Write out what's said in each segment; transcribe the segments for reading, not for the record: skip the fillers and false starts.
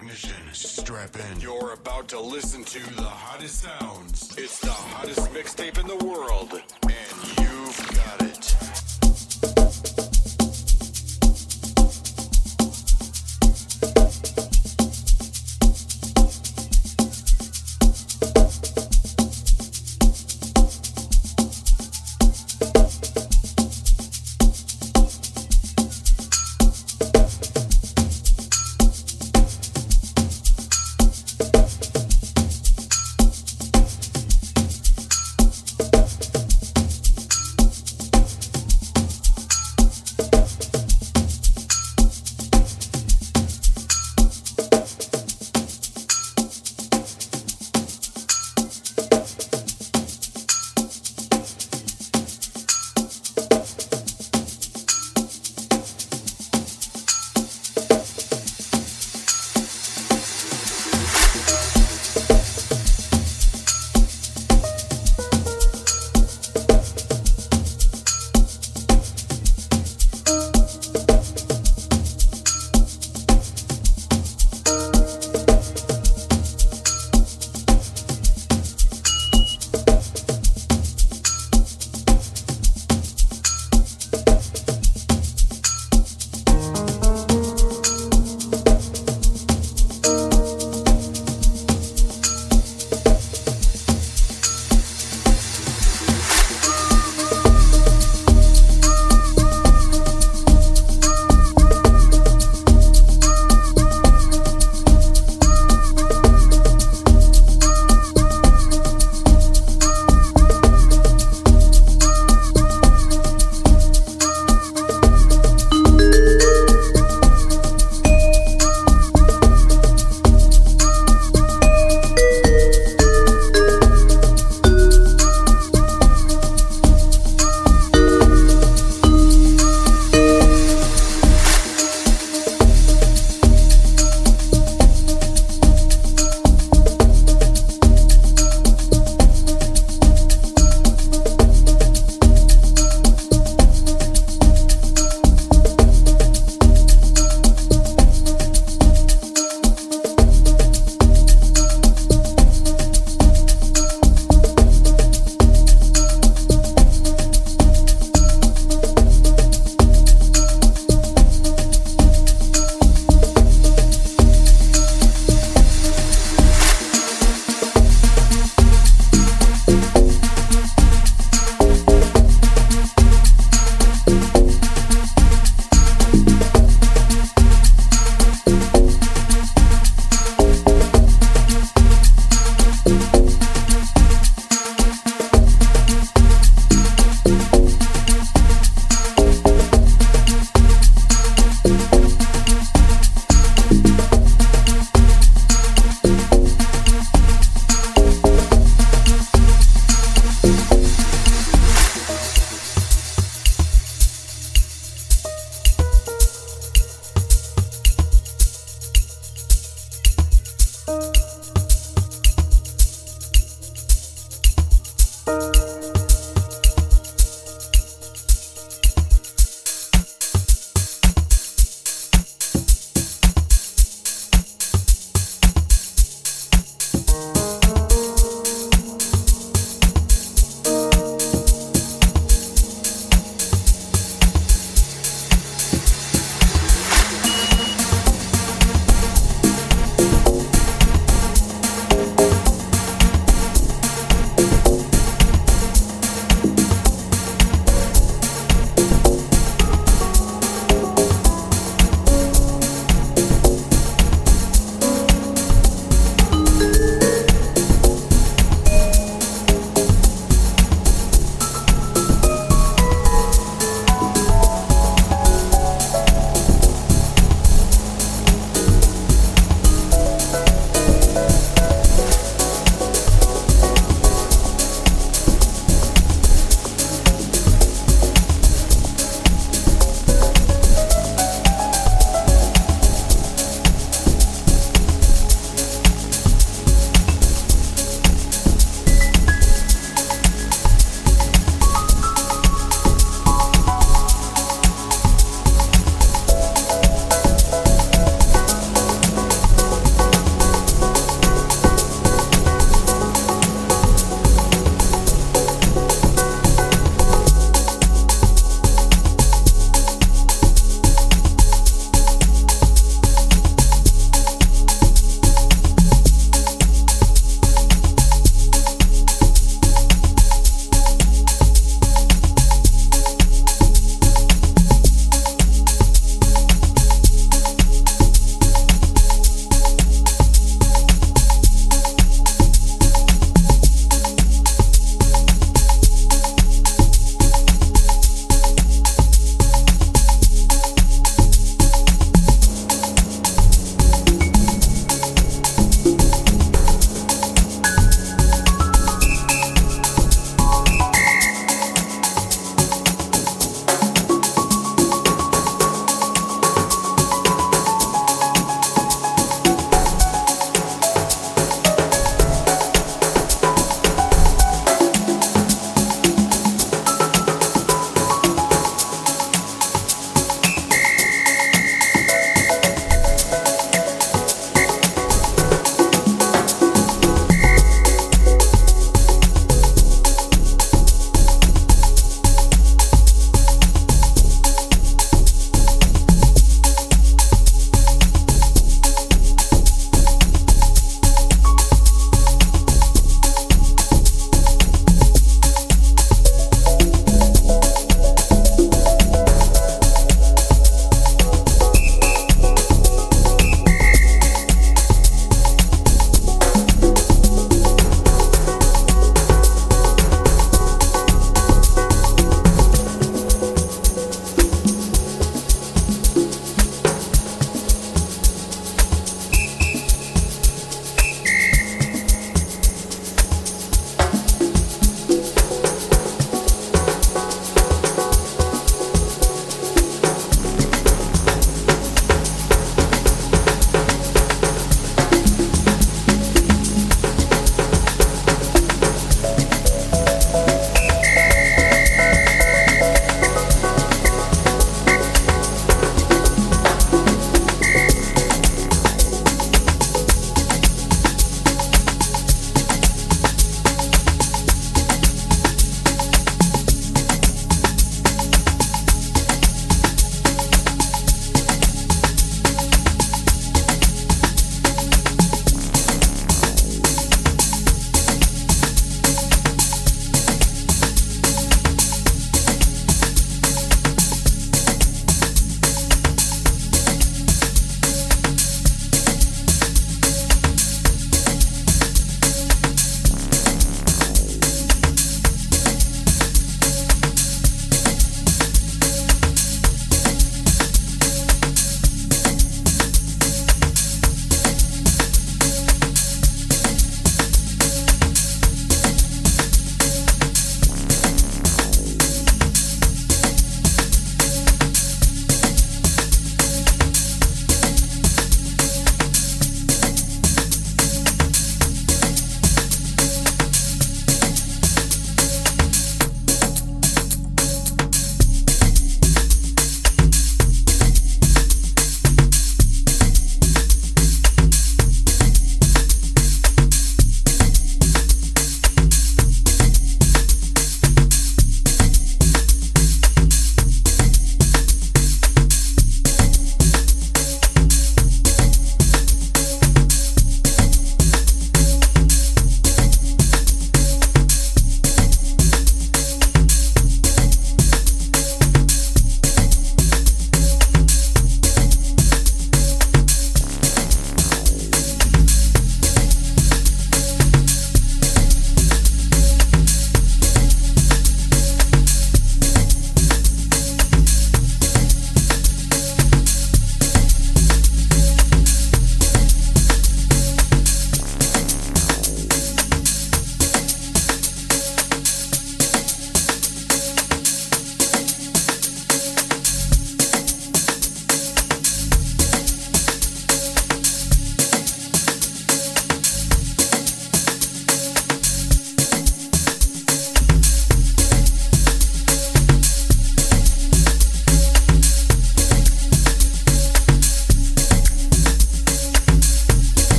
ignition. Strap in. You're about to listen to the hottest sounds. It's the hottest mixtape in the world, and you've got it.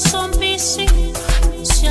Some busy, so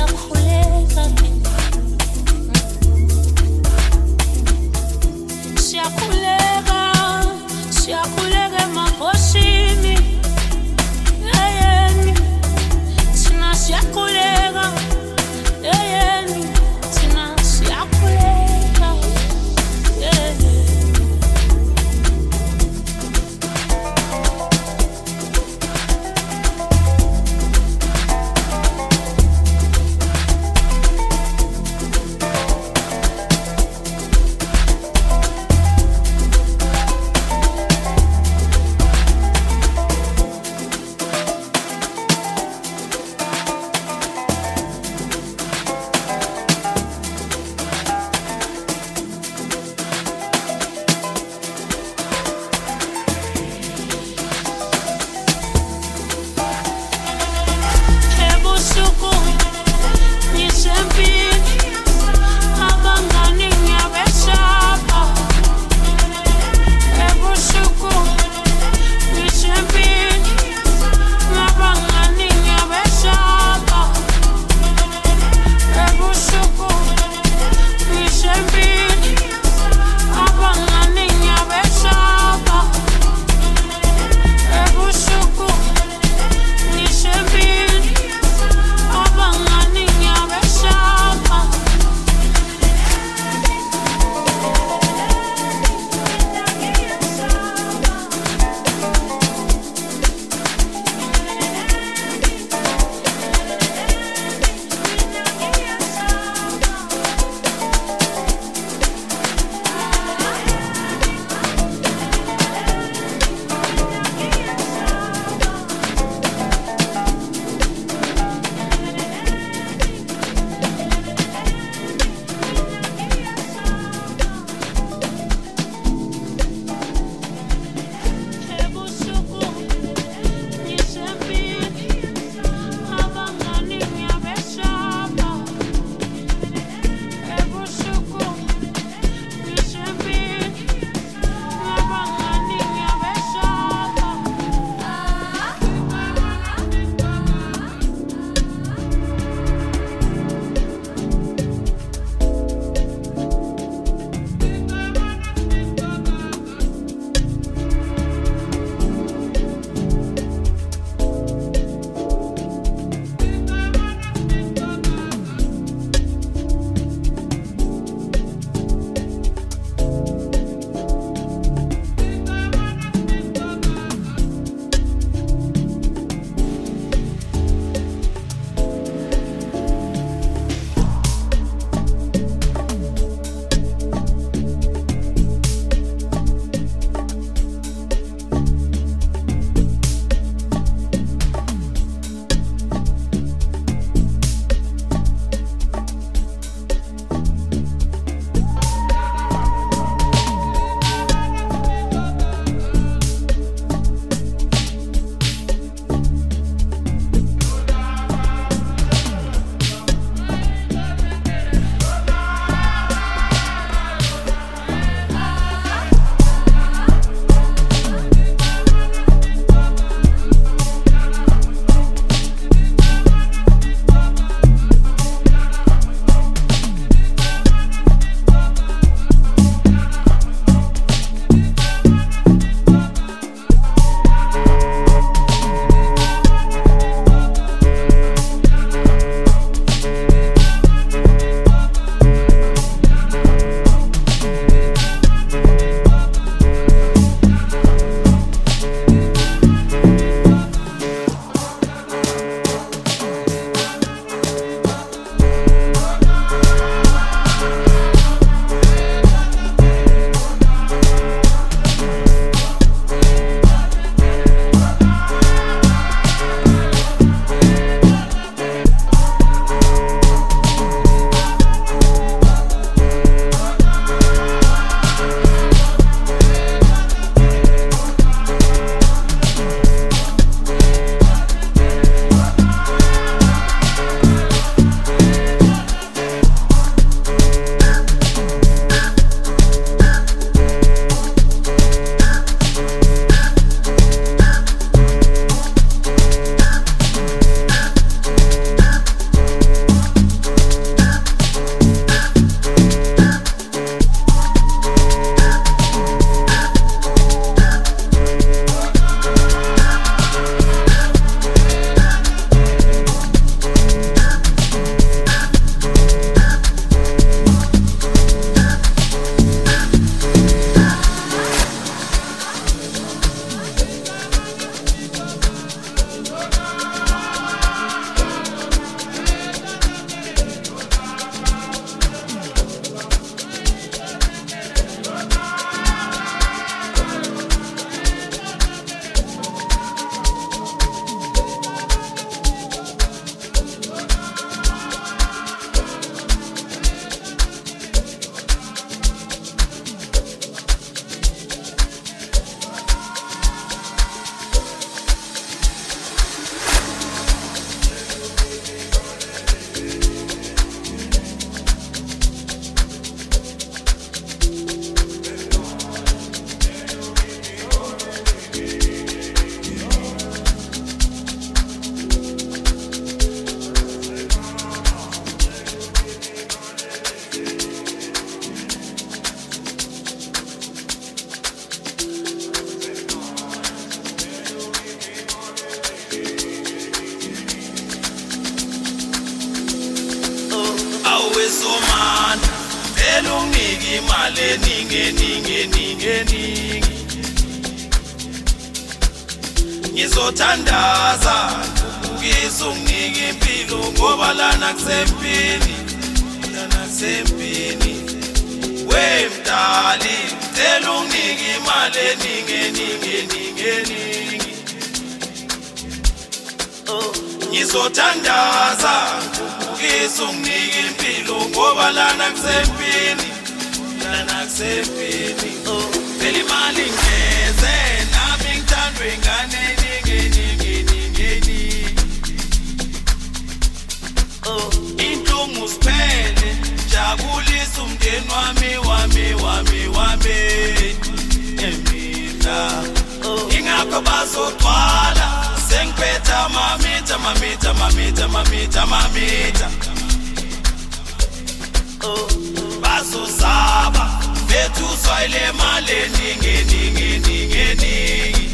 we so man. Elung nigi male ninge ninge ninge ninge. Ngizotandaza ngizunginike impilo ngoba lana kusempini. Lana kusempini. Wemdali elung nigi male ninge ninge ninge ninge. Ngizotandaza ngizunginike impilo ngoba lana kusempini. Lana kusempini. Phela imali ngeze nami ngithandwe ngane wami wami wami wami emina ingakho bazotwala sengiphetha mamita mamita mamita mamita mamita bazosaba bethu soyile mali ningi ningi ningi ningi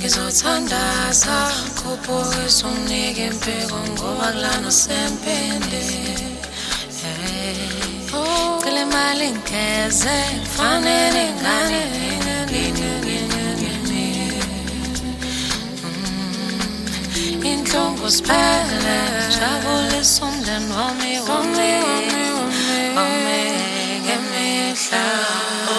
Ngizotandaza kuphuzwa umnike impilo ngoba kulana usempende cela imali ngeze fanele ngane inhlungu ziphele jabulisa umndeni wami wami wami wami ngemihla